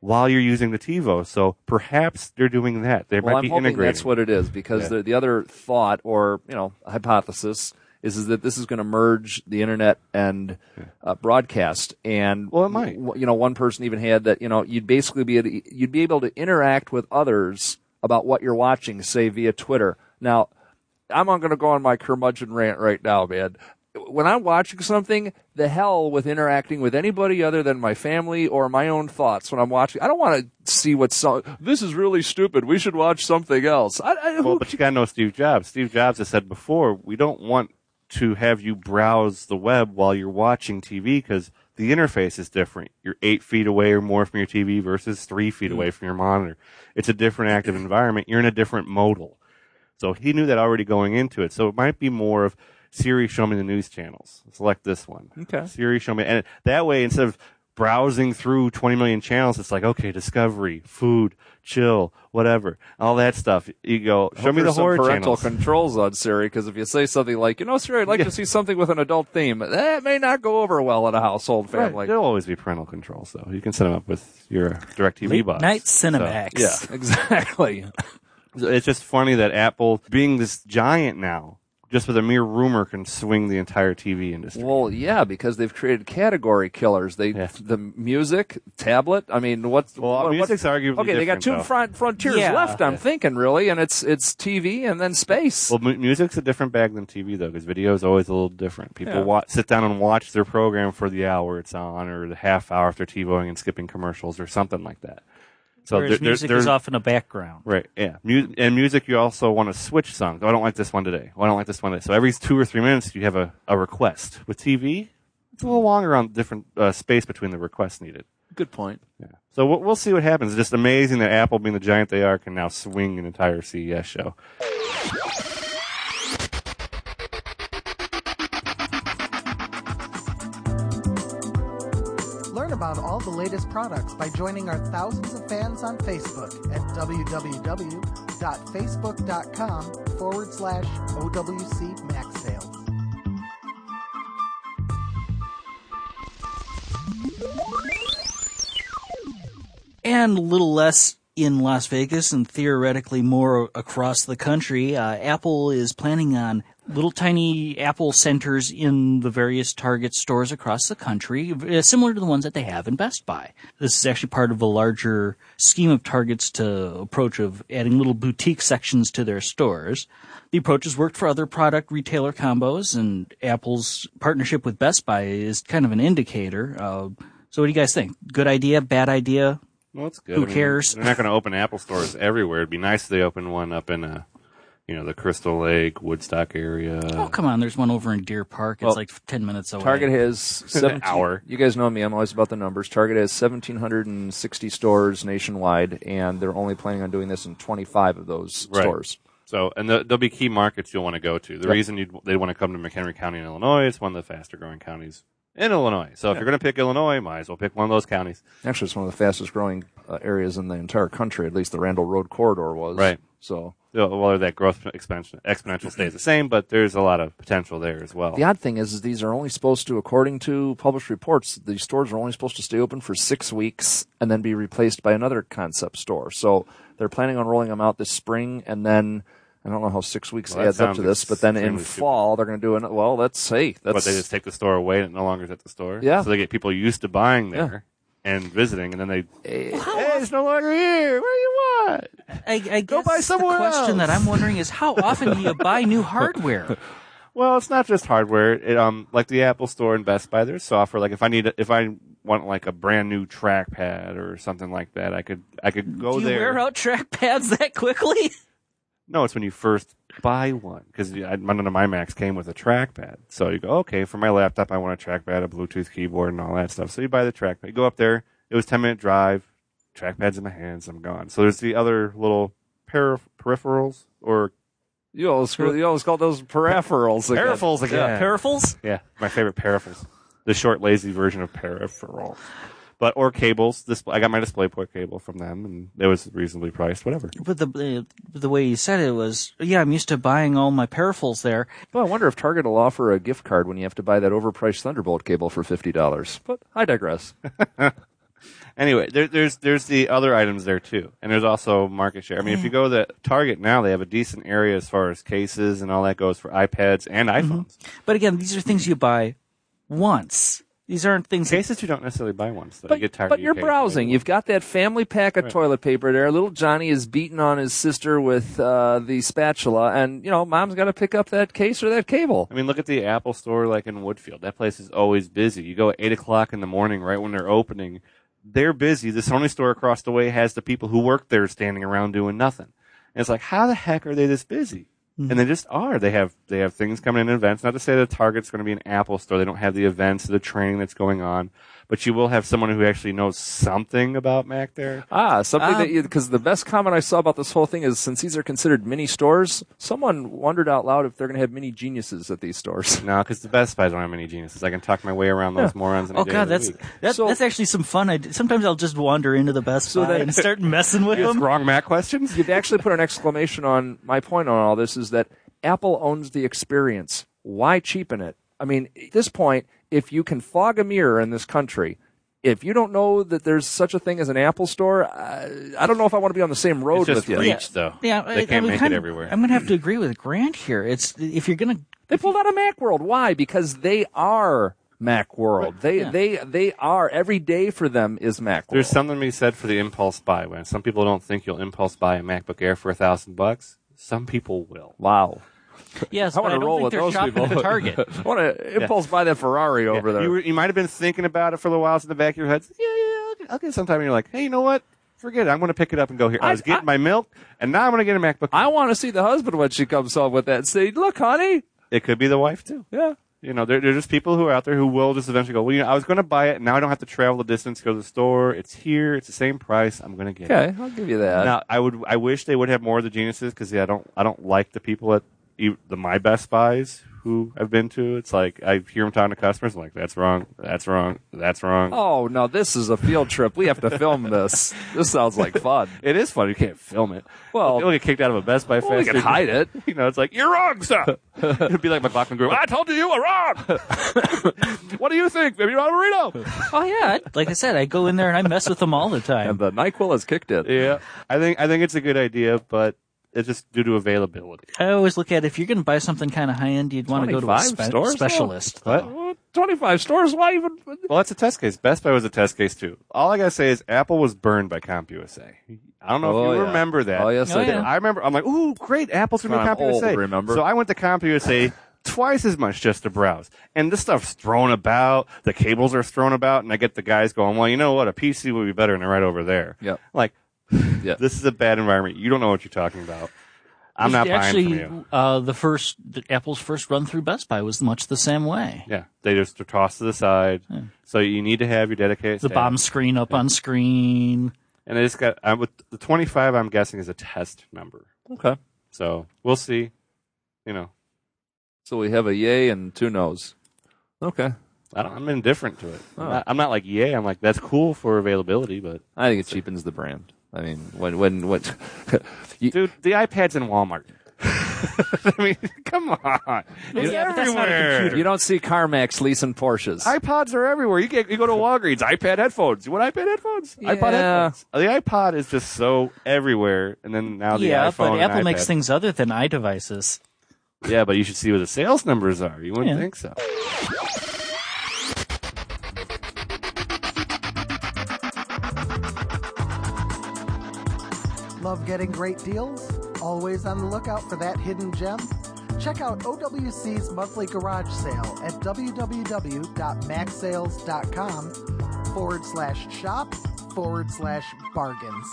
while you're using the TiVo. So perhaps they're doing that. They might be integrating. That's what it is, because the other thought or hypothesis is that this is going to merge the internet and broadcast, and it might. One person even had that you'd basically be able to interact with others about what you're watching, say via Twitter. Now, I'm going to go on my curmudgeon rant right now, man. When I'm watching something, the hell with interacting with anybody other than my family or my own thoughts when I'm watching. I don't want to see this is really stupid. We should watch something else. But you got to know Steve Jobs. Steve Jobs has said before, we don't want to have you browse the web while you're watching TV because the interface is different. You're 8 feet away or more from your TV versus 3 feet away from your monitor. It's a different active environment. You're in a different modal. So he knew that already going into it. So it might be more of Siri, show me the news channels. Select this one. Okay. Siri, show me. And that way, instead of browsing through 20 million channels, it's like, okay, discovery, food, chill, whatever, all that stuff. You go, show me the horror channels. Parental controls on Siri, because if you say something like, you know, Siri, I'd like to see something with an adult theme, that may not go over well in a household family. Right. There'll always be parental controls, though. You can set them up with your DirecTV Late box. Night Cinemax. So, yeah, exactly. It's just funny that Apple, being this giant now, just with a mere rumor can swing the entire TV industry. Well, yeah, because they've created category killers. The music, tablet. I mean, music's arguably okay. They got two frontiers left. I'm thinking really, and it's TV and then space. Well, music's a different bag than TV though, because video is always a little different. People sit down and watch their program for the hour it's on, or the half hour after TiVoing and skipping commercials or something like that. So music is often a background. Right, yeah. And music, you also want to switch songs. Oh, I don't like this one today. Oh, I don't like this one today. So every 2 or 3 minutes, you have a request. With TV, it's a little longer on different space between the requests needed. Good point. Yeah. So we'll see what happens. It's just amazing that Apple, being the giant they are, can now swing an entire CES show. About all the latest products by joining our thousands of fans on Facebook at www.facebook.com/OWC Mac Sales. And a little less in Las Vegas and theoretically more across the country, Apple is planning on little tiny Apple centers in the various Target stores across the country, similar to the ones that they have in Best Buy. This is actually part of a larger scheme of Target's approach of adding little boutique sections to their stores. The approach has worked for other product retailer combos, and Apple's partnership with Best Buy is kind of an indicator. So what do you guys think? Good idea? Bad idea? Well, it's good. Who cares? They're not going to open Apple stores everywhere. It'd be nice if they open one up in the Crystal Lake, Woodstock area. Oh, come on. There's one over in Deer Park. It's 10 minutes away. Target has an hour. You guys know me. I'm always about the numbers. Target has 1,760 stores nationwide, and they're only planning on doing this in 25 of those stores. So, and there'll be key markets you'll want to go to. The reason they'd want to come to McHenry County in Illinois, it's one of the faster-growing counties in Illinois. So if you're going to pick Illinois, might as well pick one of those counties. Actually, it's one of the fastest-growing areas in the entire country, at least the Randall Road corridor was. Right. So, well, that growth exponential stays the same, but there's a lot of potential there as well. The odd thing is these are only supposed to, according to published reports, these stores are only supposed to stay open for 6 weeks and then be replaced by another concept store. So they're planning on rolling them out this spring, and then I don't know how 6 weeks adds up to this, but then in fall they're going to do another. Well, but they just take the store away and it no longer is at the store. Yeah. So they get people used to buying there and visiting, and then it's no longer here. What do you want? I guess the question that I'm wondering is, how often do you buy new hardware? Well, it's not just hardware. It, like the Apple Store and Best Buy, there's software. Like if I want like a brand new trackpad or something like that, I could go there. Do you wear out trackpads that quickly? No, it's when you first buy one, because none of my Macs came with a trackpad. So you go, okay, for my laptop, I want a trackpad, a Bluetooth keyboard, and all that stuff. So you buy the trackpad. You go up there. It was a 10-minute drive. Trackpad's in my hands. I'm gone. So there's the other little peripherals or... You always call those peripherals again. Peripherals again. Yeah. Peripherals? Yeah, my favorite peripherals. The short, lazy version of peripheral. But or cables. I got my DisplayPort cable from them, and it was reasonably priced, whatever. But the way you said it was, I'm used to buying all my peripherals there. Well, I wonder if Target will offer a gift card when you have to buy that overpriced Thunderbolt cable for $50. But I digress. Anyway, there's the other items there too, and there's also market share. I mean, if you go to the Target now, they have a decent area as far as cases and all that goes for iPads and iPhones. Mm-hmm. But again, these are things you buy once. These aren't things. Cases you don't necessarily buy once, though. But, you get tired of your you're browsing. You've got that family pack of toilet paper there. Little Johnny is beating on his sister with the spatula, and Mom's got to pick up that case or that cable. I mean, look at the Apple Store, like in Woodfield. That place is always busy. You go at 8 o'clock in the morning, right when they're opening. They're busy. The Sony store across the way has the people who work there standing around doing nothing. And it's like, how the heck are they this busy? Mm-hmm. And they just are. They have things coming in events. Not to say that Target's going to be an Apple store. They don't have the events, the training that's going on. but you will have someone who actually knows something about Mac there. Ah, something that you, because the best comment I saw about this whole thing is, since these are considered mini stores, someone wondered out loud if they're going to have mini geniuses at these stores. No, because the Best Buys don't have mini geniuses. I can talk my way around those morons. In a day of the week. That's actually some fun. Sometimes I'll just wander into the Best Buy and start messing with them. Wrong Mac questions. You've actually put an exclamation on my point on all this, is that Apple owns the experience. Why cheapen it? I mean, at this point, if you can fog a mirror in this country, if you don't know that there's such a thing as an Apple store, I don't know if I want to be on the same road with you. It's just reach, though. Yeah, they can't make it everywhere. I'm going to have to agree with Grant here. They pulled out of Macworld. Why? Because they are Macworld. They are. Every day for them is Macworld. There's something to be said for the impulse buy. When some people don't think you'll impulse buy a MacBook Air for $1,000, some people will. Wow. Yes, I want to roll with those people. At Target. I want to impulse buy that Ferrari over there. You might have been thinking about it for a little while in the back of your head. I'll get it sometime. And you're like, hey, you know what? Forget it. I'm going to pick it up and go here. I was getting my milk, and now I'm going to get a MacBook. I want to see the husband when she comes home with that and say, look, honey. It could be the wife, too. Yeah. You know, there are just people who are out there who will just eventually go, well, you know, I was going to buy it. Now I don't have to travel the distance, go to the store. It's here. It's the same price. I'm going to get it. Okay, I'll give you that. Now, I wish they would have more of the geniuses, because I don't like the people at my Best Buys who I've been to. It's like I hear them talking to customers. I'm like, that's wrong. That's wrong. That's wrong. Oh, no, this is a field trip. We have to film this. This sounds like fun. It is fun. You can't film it. Well, you'll get kicked out of a Best Buy fast. You can hide it. You know, it's like, you're wrong, sir. It'd be like McLaughlin Group. I told you were wrong. What do you think? Maybe you want a burrito? Oh yeah. Like I said, I go in there and I mess with them all the time. And the NyQuil has kicked in. Yeah. I think it's a good idea, but it's just due to availability. I always look at, if you're going to buy something kind of high-end, you'd want to go to a specialist. What? 25 stores? Why even? Well, that's a test case. Best Buy was a test case, too. All I got to say is Apple was burned by CompUSA. I don't know if you remember that. Oh, yes, I did. I remember. I'm like, ooh, great. Apple's going to be CompUSA. Old, remember? So I went to CompUSA twice as much just to browse. And this stuff's thrown about. The cables are thrown about. And I get the guys going, well, you know what? A PC would be better than right over there. Yep. Like, yeah. This is a bad environment. You don't know what you're talking about. I'm not buying from you. Apple's first run through Best Buy was much the same way. Yeah, they just are tossed to the side. Yeah. So you need to have your dedicated the bottom screen up on screen. And I just got with the 25. I'm guessing is a test number. Okay, so we'll see. You know, so we have a yay and two no's. Okay. I'm indifferent to it. Oh. I'm not like yay. I'm like, that's cool for availability, but I think it cheapens the brand. I mean, when dude, the iPad's in Walmart. I mean, come on. It's everywhere. You don't see CarMax leasing Porsches. iPods are everywhere. You go to Walgreens, iPad headphones. You want iPad headphones? Yeah. iPod headphones. The iPod is just so everywhere, and then now the iPhone but Apple makes things other than iDevices. Yeah, but you should see what the sales numbers are. You wouldn't think so. Love getting great deals? Always on the lookout for that hidden gem? Check out OWC's monthly garage sale at www.macsales.com/shop/bargains.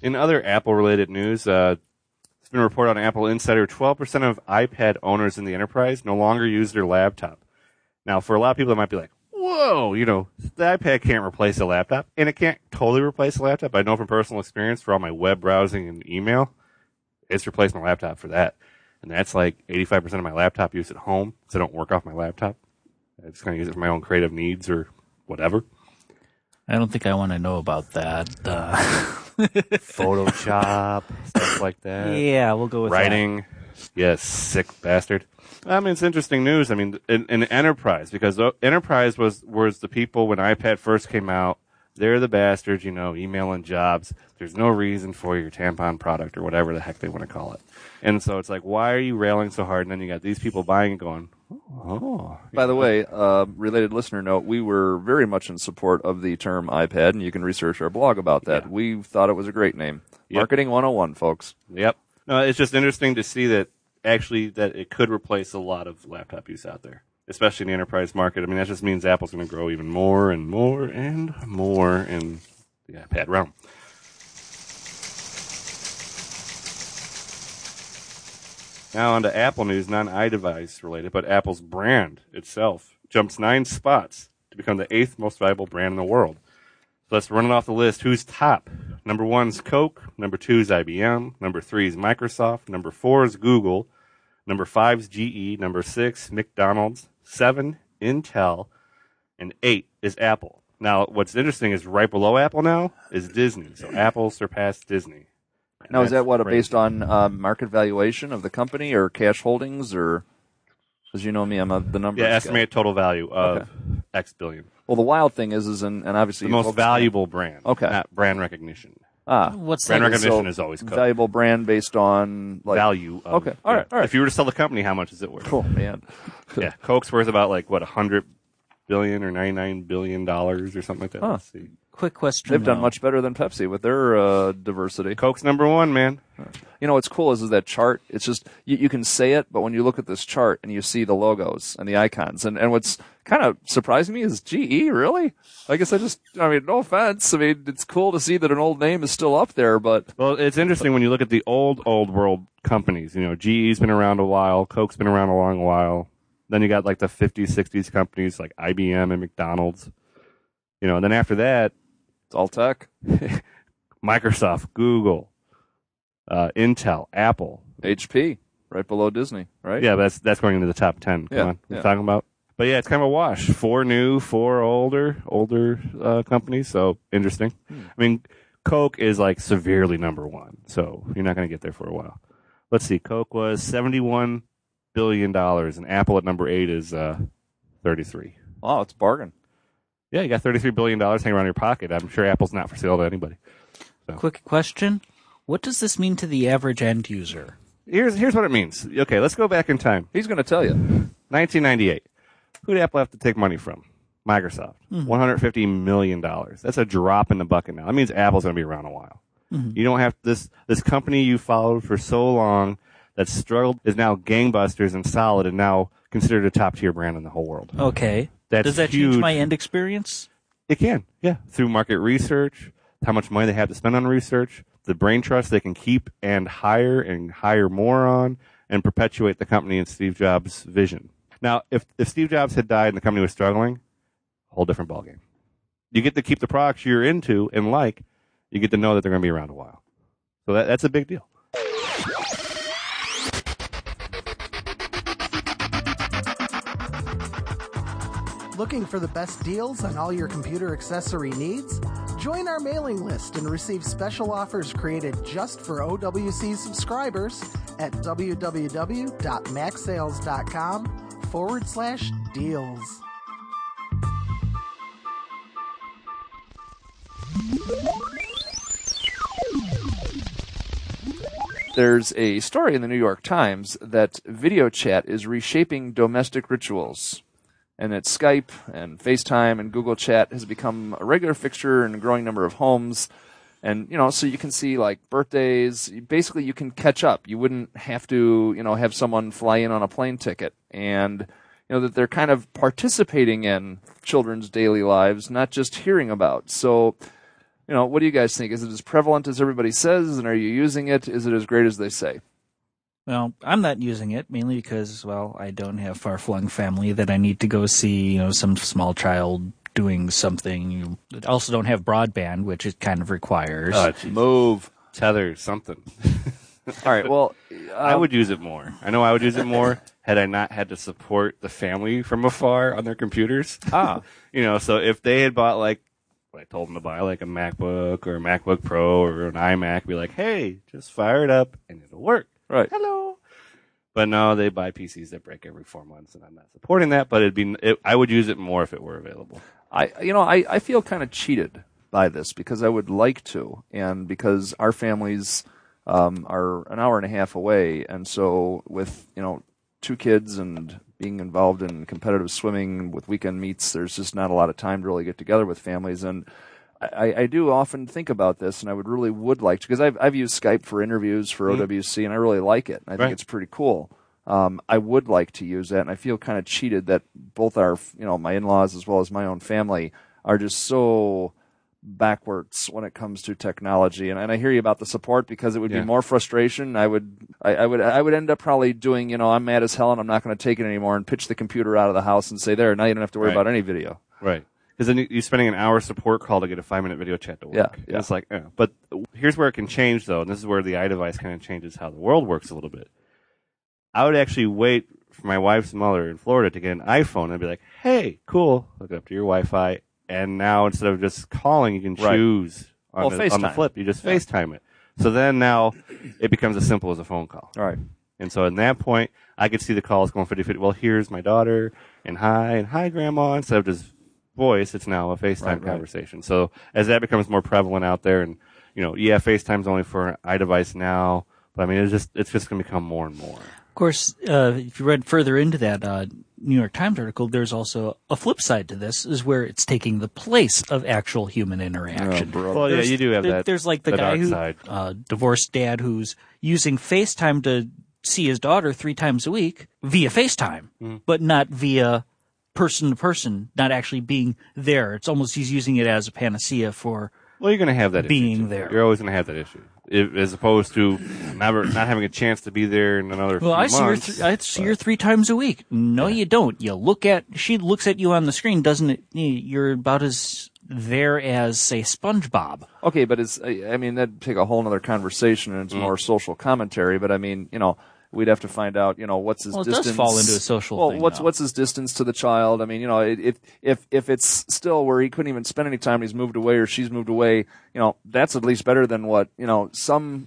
In other Apple-related news, it's been reported on Apple Insider, 12% of iPad owners in the enterprise no longer use their laptop. Now, for a lot of people, it might be like, whoa, you know, the iPad can't replace a laptop, and it can't totally replace a laptop. I know from personal experience, for all my web browsing and email, it's replacing a laptop for that. And that's like 85% of my laptop use at home, because I don't work off my laptop. I just kind of use it for my own creative needs or whatever. I don't think I want to know about that. Photoshop, stuff like that. Yeah, we'll go with writing. Yes, yeah, sick bastard. I mean, it's interesting news. I mean, in enterprise, because enterprise was the people when iPad first came out. They're the bastards, you know, emailing jobs. There's no reason for your tampon product or whatever the heck they want to call it. And so it's like, why are you railing so hard? And then you got these people buying and going, oh. By the way, related listener note, we were very much in support of the term iPad, and you can research our blog about that. Yeah. We thought it was a great name. Yep. Marketing 101, folks. Yep. No, it's just interesting to see that. Actually, that it could replace a lot of laptop use out there, especially in the enterprise market. I mean, that just means Apple's going to grow even more and more and more in the iPad realm. Now on to Apple news, non-iDevice related, but Apple's brand itself jumps 9 spots to become the 8th most valuable brand in the world. So let's run it off the list. Who's top? Number 1's Coke. Number 2's IBM. Number 3's Microsoft. Number 4's Google. Number 5's GE. Number 6, McDonald's. 7, Intel. And 8 is Apple. Now, what's interesting is right below Apple now is Disney. So Apple surpassed Disney. Now, is that what, based on market valuation of the company or cash holdings? Or, as you know me, I'm the numbers guy. Yeah, estimate total value of X billion. Well, the wild thing is and obviously... the most valuable brand, not brand recognition. What's brand recognition is always code. Valuable brand based on value. Of, all right. If you were to sell the company, how much is it worth? Oh man, yeah, Coke's worth about $100 billion or $99 billion or something like that. Huh. Let's see. Quick question. They've done much better than Pepsi with their diversity. Coke's number 1, man. You know what's cool is that chart. It's just you can say it, but when you look at this chart and you see the logos and the icons, and what's kind of surprising me is GE, really? I guess no offense. I mean, it's cool to see that an old name is still up there, but... Well, it's interesting when you look at the old world companies. You know, GE's been around a while. Coke's been around a long while. Then you got the 50s, 60s companies like IBM and McDonald's. You know, and then after that... It's all tech. Microsoft, Google, Intel, Apple. HP, right below Disney, right? Yeah, but that's going into the top 10. Come on. What are you talking about? But yeah, it's kind of a wash. 4 new, 4 older companies. So interesting. I mean, Coke is severely number 1. So you're not going to get there for a while. Let's see. Coke was $71 billion, and Apple at number 8 is 33. Wow, it's a bargain. Yeah, you got $33 billion hanging around your pocket. I'm sure Apple's not for sale to anybody. So. Quick question. What does this mean to the average end user? Here's what it means. Okay, let's go back in time. He's going to tell you. 1998. Who did Apple have to take money from? Microsoft. $150 million. That's a drop in the bucket now. That means Apple's going to be around a while. You don't have this company you followed for so long that struggled is now gangbusters and solid and now considered a top-tier brand in the whole world. Okay. Does that change my end experience? It can, yeah. Through market research, how much money they have to spend on research, the brain trust they can keep and hire more on, and perpetuate the company in Steve Jobs' vision. Now, if Steve Jobs had died and the company was struggling, a whole different ballgame. You get to keep the products you're into and like. You get to know that they're going to be around a while. So that's a big deal. Looking for the best deals on all your computer accessory needs? Join our mailing list and receive special offers created just for OWC subscribers at www.macsales.com/deals. There's a story in the New York Times that video chat is reshaping domestic rituals. And it's Skype and FaceTime and Google Chat has become a regular fixture in a growing number of homes. And, so you can see birthdays. Basically, you can catch up. You wouldn't have to, have someone fly in on a plane ticket. And, that they're kind of participating in children's daily lives, not just hearing about. So, what do you guys think? Is it as prevalent as everybody says? And are you using it? Is it as great as they say? Well, I'm not using it mainly because, I don't have far-flung family that I need to go see, some small child doing something. I also don't have broadband, which it kind of requires. Move, tether, something. All right, well... I would use it more. I know I would use it more had I not had to support the family from afar on their computers. So if they had bought, what I told them to buy, a MacBook or a MacBook Pro or an iMac, be like, hey, just fire it up and it'll work. Right. Hello. But no, they buy PCs that break every 4 months, and I'm not supporting that. But I would use it more if it were available. I feel kind of cheated by this because I would like to, and because our families are an hour and a half away, and so with 2 kids and being involved in competitive swimming with weekend meets, there's just not a lot of time to really get together with families. And I do often think about this, and I would like to, because I've used Skype for interviews for OWC, and I really like it. And I think it's pretty cool. I would like to use that, and I feel kind of cheated that both my in-laws as well as my own family are just so backwards when it comes to technology. And I hear you about the support, because it would be more frustration. I would end up probably doing, I'm mad as hell and I'm not going to take it anymore, and pitch the computer out of the house and say, there, now you don't have to worry about any video. Right. Because then you're spending an hour support call to get a 5-minute video chat to work. Yeah. It's like, but here's where it can change, though. And this is where the iDevice kind of changes how the world works a little bit. I would actually wait for my wife's mother in Florida to get an iPhone and be like, hey, cool, hook it up to your Wi-Fi. And now instead of just calling, you can choose on the flip. You just FaceTime it. So then now it becomes as simple as a phone call. All right. And so at that point, I could see the calls going 50-50. Well, here's my daughter, and hi, Grandma. Instead of just voice, it's now a FaceTime conversation. So as that becomes more prevalent out there, and FaceTime's only for iDevice now, but I mean, it's just going to become more and more. Of course, if you read further into that New York Times article, there's also a flip side to this, is where it's taking the place of actual human interaction. Oh, well, you do have that. There's like the guy who, divorced dad, who's using FaceTime to see his daughter 3 times a week via FaceTime, but not via person to person, not actually being there. It's almost he's using it as a panacea for. Well, you're going to have that being issue. There. You're always going to have that issue, as opposed to not having a chance to be there in another. Well, few months, I see her 3 times a week. No, you don't. She looks at you on the screen, doesn't it? You're about as there as, say, SpongeBob. Okay, but that'd take a whole other conversation, and it's more social commentary. But I mean, we'd have to find out, what's his distance. Well, it does fall into a social thing. Well, what's his distance to the child? I mean, if it's still where he couldn't even spend any time, he's moved away or she's moved away, that's at least better than what, some,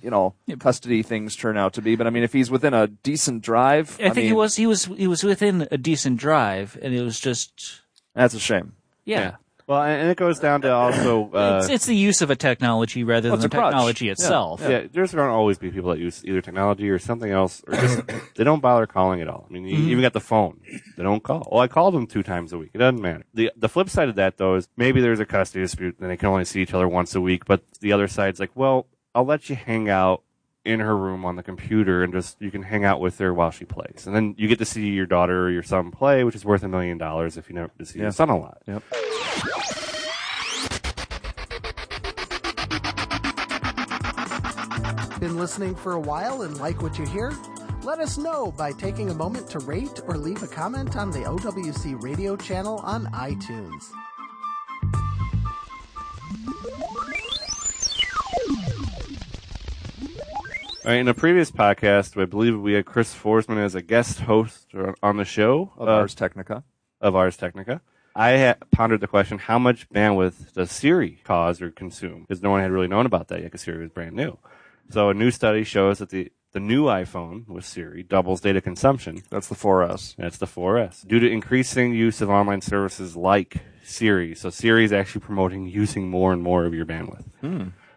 custody things turn out to be. But I mean, if he's within a decent drive. I think he was within a decent drive, and it was just. That's a shame. Yeah. Well, and it goes down to also it's the use of a technology rather than the technology itself. Yeah. There's going to always be people that use either technology or something else, or just they don't bother calling at all. I mean, you even got the phone; they don't call. Well, I called them 2 times a week. It doesn't matter. The flip side of that, though, is maybe there's a custody dispute, and they can only see each other once a week. But the other side's like, well, I'll let you hang out in her room on the computer, and just you can hang out with her while she plays, and then you get to see your daughter or your son play, which is worth $1 million if you never see your son a lot. Yep. Been listening for a while and like what you hear? Let us know by taking a moment to rate or leave a comment on the OWC Radio channel on iTunes. All right, in a previous podcast, I believe we had Chris Forsman as a guest host on the show. Of Ars Technica. I pondered the question, how much bandwidth does Siri cause or consume? Because no one had really known about that yet, because Siri was brand new. So a new study shows that the new iPhone with Siri doubles data consumption. That's the 4S. Due to increasing use of online services like Siri. So Siri is actually promoting using more and more of your bandwidth.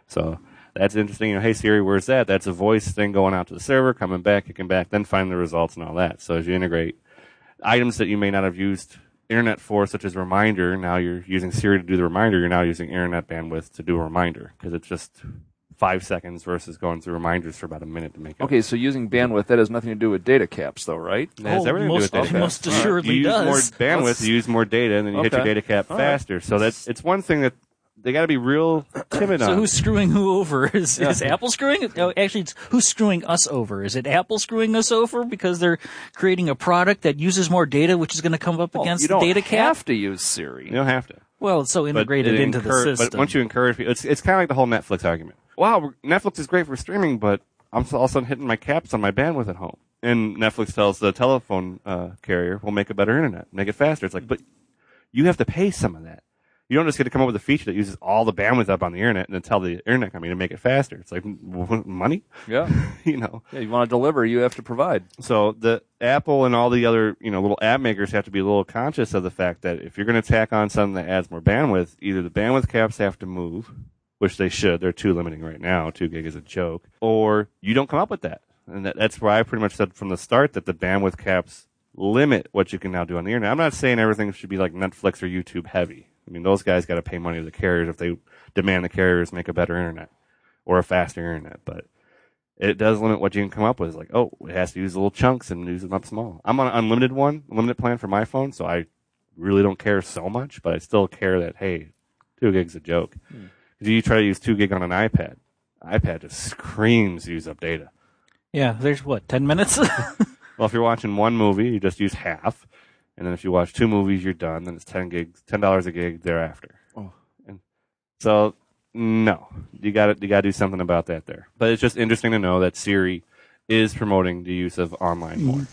So... that's interesting. Hey, Siri, where's that? That's a voice thing going out to the server, coming back, kicking back, then find the results and all that. So as you integrate items that you may not have used internet for, such as reminder, now you're using Siri to do the reminder. You're now using internet bandwidth to do a reminder, because it's just 5 seconds versus going through reminders for about a minute to make it. Okay, so using bandwidth, that has nothing to do with data caps, though, right? That has everything to do with data caps. Most assuredly you does. You use more bandwidth, you use more data, and then you hit your data cap faster. Right. So it's one thing that... they got to be real timid on. So who's screwing who over? Is Apple screwing? No, actually, it's who's screwing us over? Is it Apple screwing us over because they're creating a product that uses more data, which is going to come up against the data cap? You don't have to use Siri. You don't have to. Well, it's so integrated into the system. But once you encourage people, it's kind of like the whole Netflix argument. Wow, Netflix is great for streaming, but I'm all of a sudden hitting my caps on my bandwidth at home. And Netflix tells the telephone carrier, we'll make a better internet, make it faster. It's like, but you have to pay some of that. You don't just get to come up with a feature that uses all the bandwidth up on the internet and then tell the internet company to make it faster. It's like, money? Yeah. Yeah, you want to deliver, you have to provide. So the Apple and all the other, little app makers have to be a little conscious of the fact that if you're going to tack on something that adds more bandwidth, either the bandwidth caps have to move, which they should. They're too limiting right now. 2 gig is a joke. Or you don't come up with that. And that's why I pretty much said from the start that the bandwidth caps limit what you can now do on the internet. I'm not saying everything should be like Netflix or YouTube heavy. I mean, those guys got to pay money to the carriers if they demand the carriers make a better internet or a faster internet. But it does limit what you can come up with. It's like, it has to use little chunks and use them up small. I'm on an unlimited plan for my phone, so I really don't care so much, but I still care that, hey, 2 gig's a joke. You try to use 2 gig on an iPad. iPad just screams use up data. Yeah, there's what, 10 minutes? Well, if you're watching one movie, you just use half. And then if you watch two movies, you're done. Then it's $10 a gig thereafter. Oh. And so, no. You got to do something about that there. But it's just interesting to know that Siri is promoting the use of online more.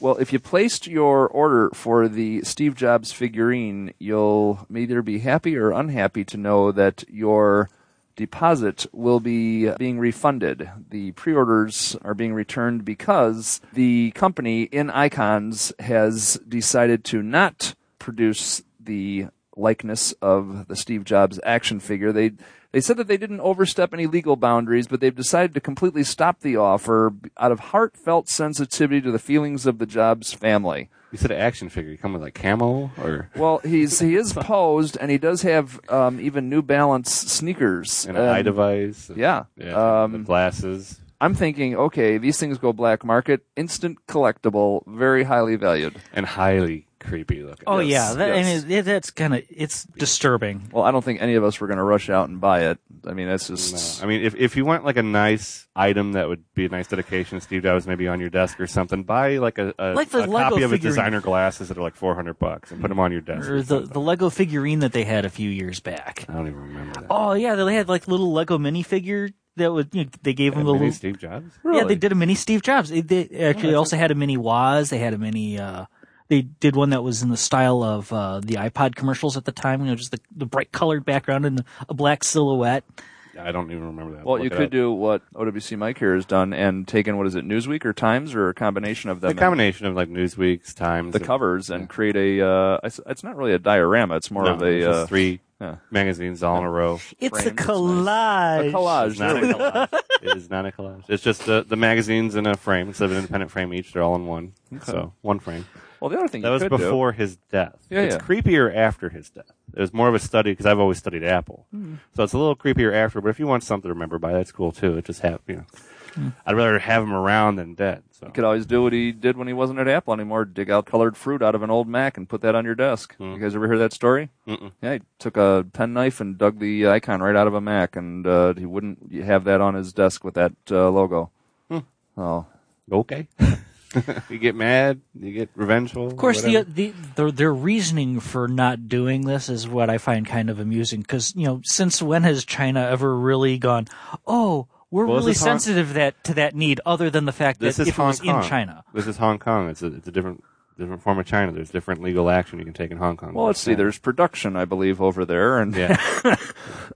Well, if you placed your order for the Steve Jobs figurine, you'll either be happy or unhappy to know that your deposit will be being refunded. The pre-orders are being returned because the company in Icons has decided to not produce the likeness of the Steve Jobs action figure. They said that they didn't overstep any legal boundaries, but they've decided to completely stop the offer out of heartfelt sensitivity to the feelings of the Jobs family. You said an action figure. You come with like camo or? Well, he is posed, and he does have even New Balance sneakers and an eye device. And, yeah. Glasses. I'm thinking, okay, these things go black market, instant collectible, very highly valued, and highly creepy looking. Oh, yes. That's kind of, it's disturbing. Well, I don't think any of us were going to rush out and buy it. I mean, that's just... No. I mean, if you want like a nice item that would be a nice dedication to Steve Jobs, maybe on your desk or something, buy like a copy of his designer glasses that are like $400 and put them on your desk. Or the Lego figurine that they had a few years back. I don't even remember that. Oh, yeah, they had like little Lego minifigure. That would, they gave him a little mini Steve Jobs. Really? Yeah, they did a mini Steve Jobs. They actually also had a mini Woz. They had a mini. They did one that was in the style of the iPod commercials at the time. You know, just the bright colored background and a black silhouette. I don't even remember that. Well, you could do what OWC Mike here has done and taken, what is it, Newsweek or Times, or a combination of them? A combination of like Newsweek's, Times, the covers, and create a. It's not really a diorama. It's more of a three. Yeah. Magazines all in a row. It's frames. A collage. It's nice. A collage. It's not a collage. It is not a collage. It's just the magazines in a frame. Instead of an independent frame each, they're all in one. Okay. So one frame. Well, the other thing that you could do. That was before his death. Yeah, it's creepier after his death. It was more of a study because I've always studied Apple. Mm. So it's a little creepier after. But if you want something to remember by, that's cool too. It just I'd rather have him around than dead. So. You could always do what he did when he wasn't at Apple anymore, dig out colored fruit out of an old Mac and put that on your desk. Mm. You guys ever hear that story? Mm-mm. Yeah, he took a penknife and dug the icon right out of a Mac, and he wouldn't have that on his desk with that logo. Mm. Oh, okay. You get mad, you get revengeful. Of course, their reasoning for not doing this is what I find kind of amusing, because since when has China ever really gone, oh, we're really sensitive to that need, other than the fact that if it was in China. This is Hong Kong. It's a different form of China. There's different legal action you can take in Hong Kong. Well, let's see. There's production, I believe, over there. And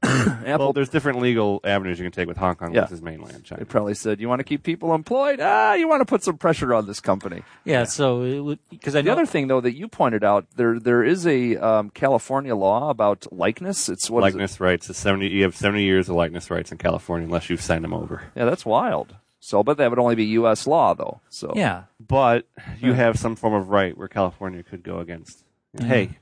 Apple. Well, there's different legal avenues you can take with Hong Kong versus mainland China. They probably said, you want to keep people employed? You want to put some pressure on this company. Yeah, so... The other thing, though, that you pointed out, there is a California law about likeness. It's what likeness is rights. You have 70 years of likeness rights in California unless you've signed them over. Yeah, that's wild. So, but that would only be U.S. law, though. So, yeah. But you have some form of right where California could go against.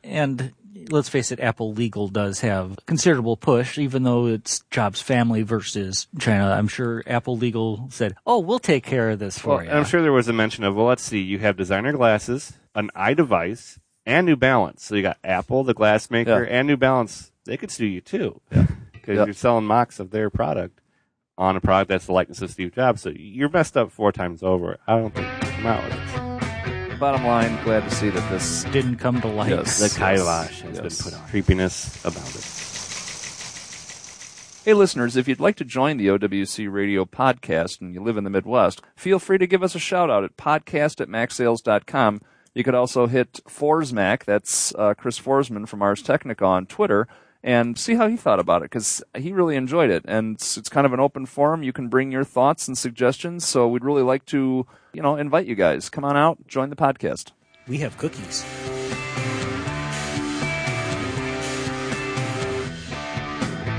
And let's face it, Apple Legal does have considerable push, even though it's Jobs' family versus China. I'm sure Apple Legal said, "Oh, we'll take care of this for you." And I'm sure there was a mention of, well, let's see, you have designer glasses, an iDevice, and New Balance. So you got Apple, the glass maker, and New Balance. They could sue you too because you're selling mocks of their product on a product that's the likeness of Steve Jobs. So you're messed up 4 times over. I don't think it's come out with it. Bottom line, glad to see that this didn't come to light. Yes, the kibosh has been put on. Creepiness about it. Hey, listeners, if you'd like to join the OWC Radio podcast and you live in the Midwest, feel free to give us a shout-out at podcast@maxsales.com. You could also hit Forsmac, that's Chris Forsman from Ars Technica on Twitter, and see how he thought about it, because he really enjoyed it. And it's kind of an open forum. You can bring your thoughts and suggestions. So we'd really like to, invite you guys. Come on out, join the podcast. We have cookies.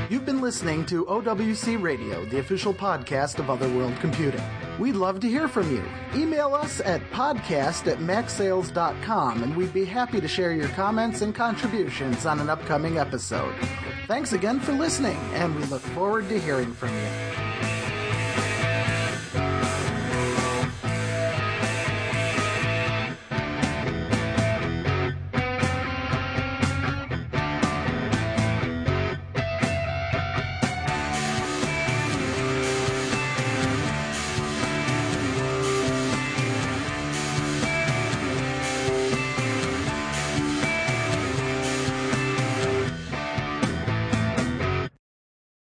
You've been listening to OWC Radio, the official podcast of Otherworld Computing. We'd love to hear from you. Email us at podcast@maxsales.com, and we'd be happy to share your comments and contributions on an upcoming episode. Thanks again for listening, and we look forward to hearing from you.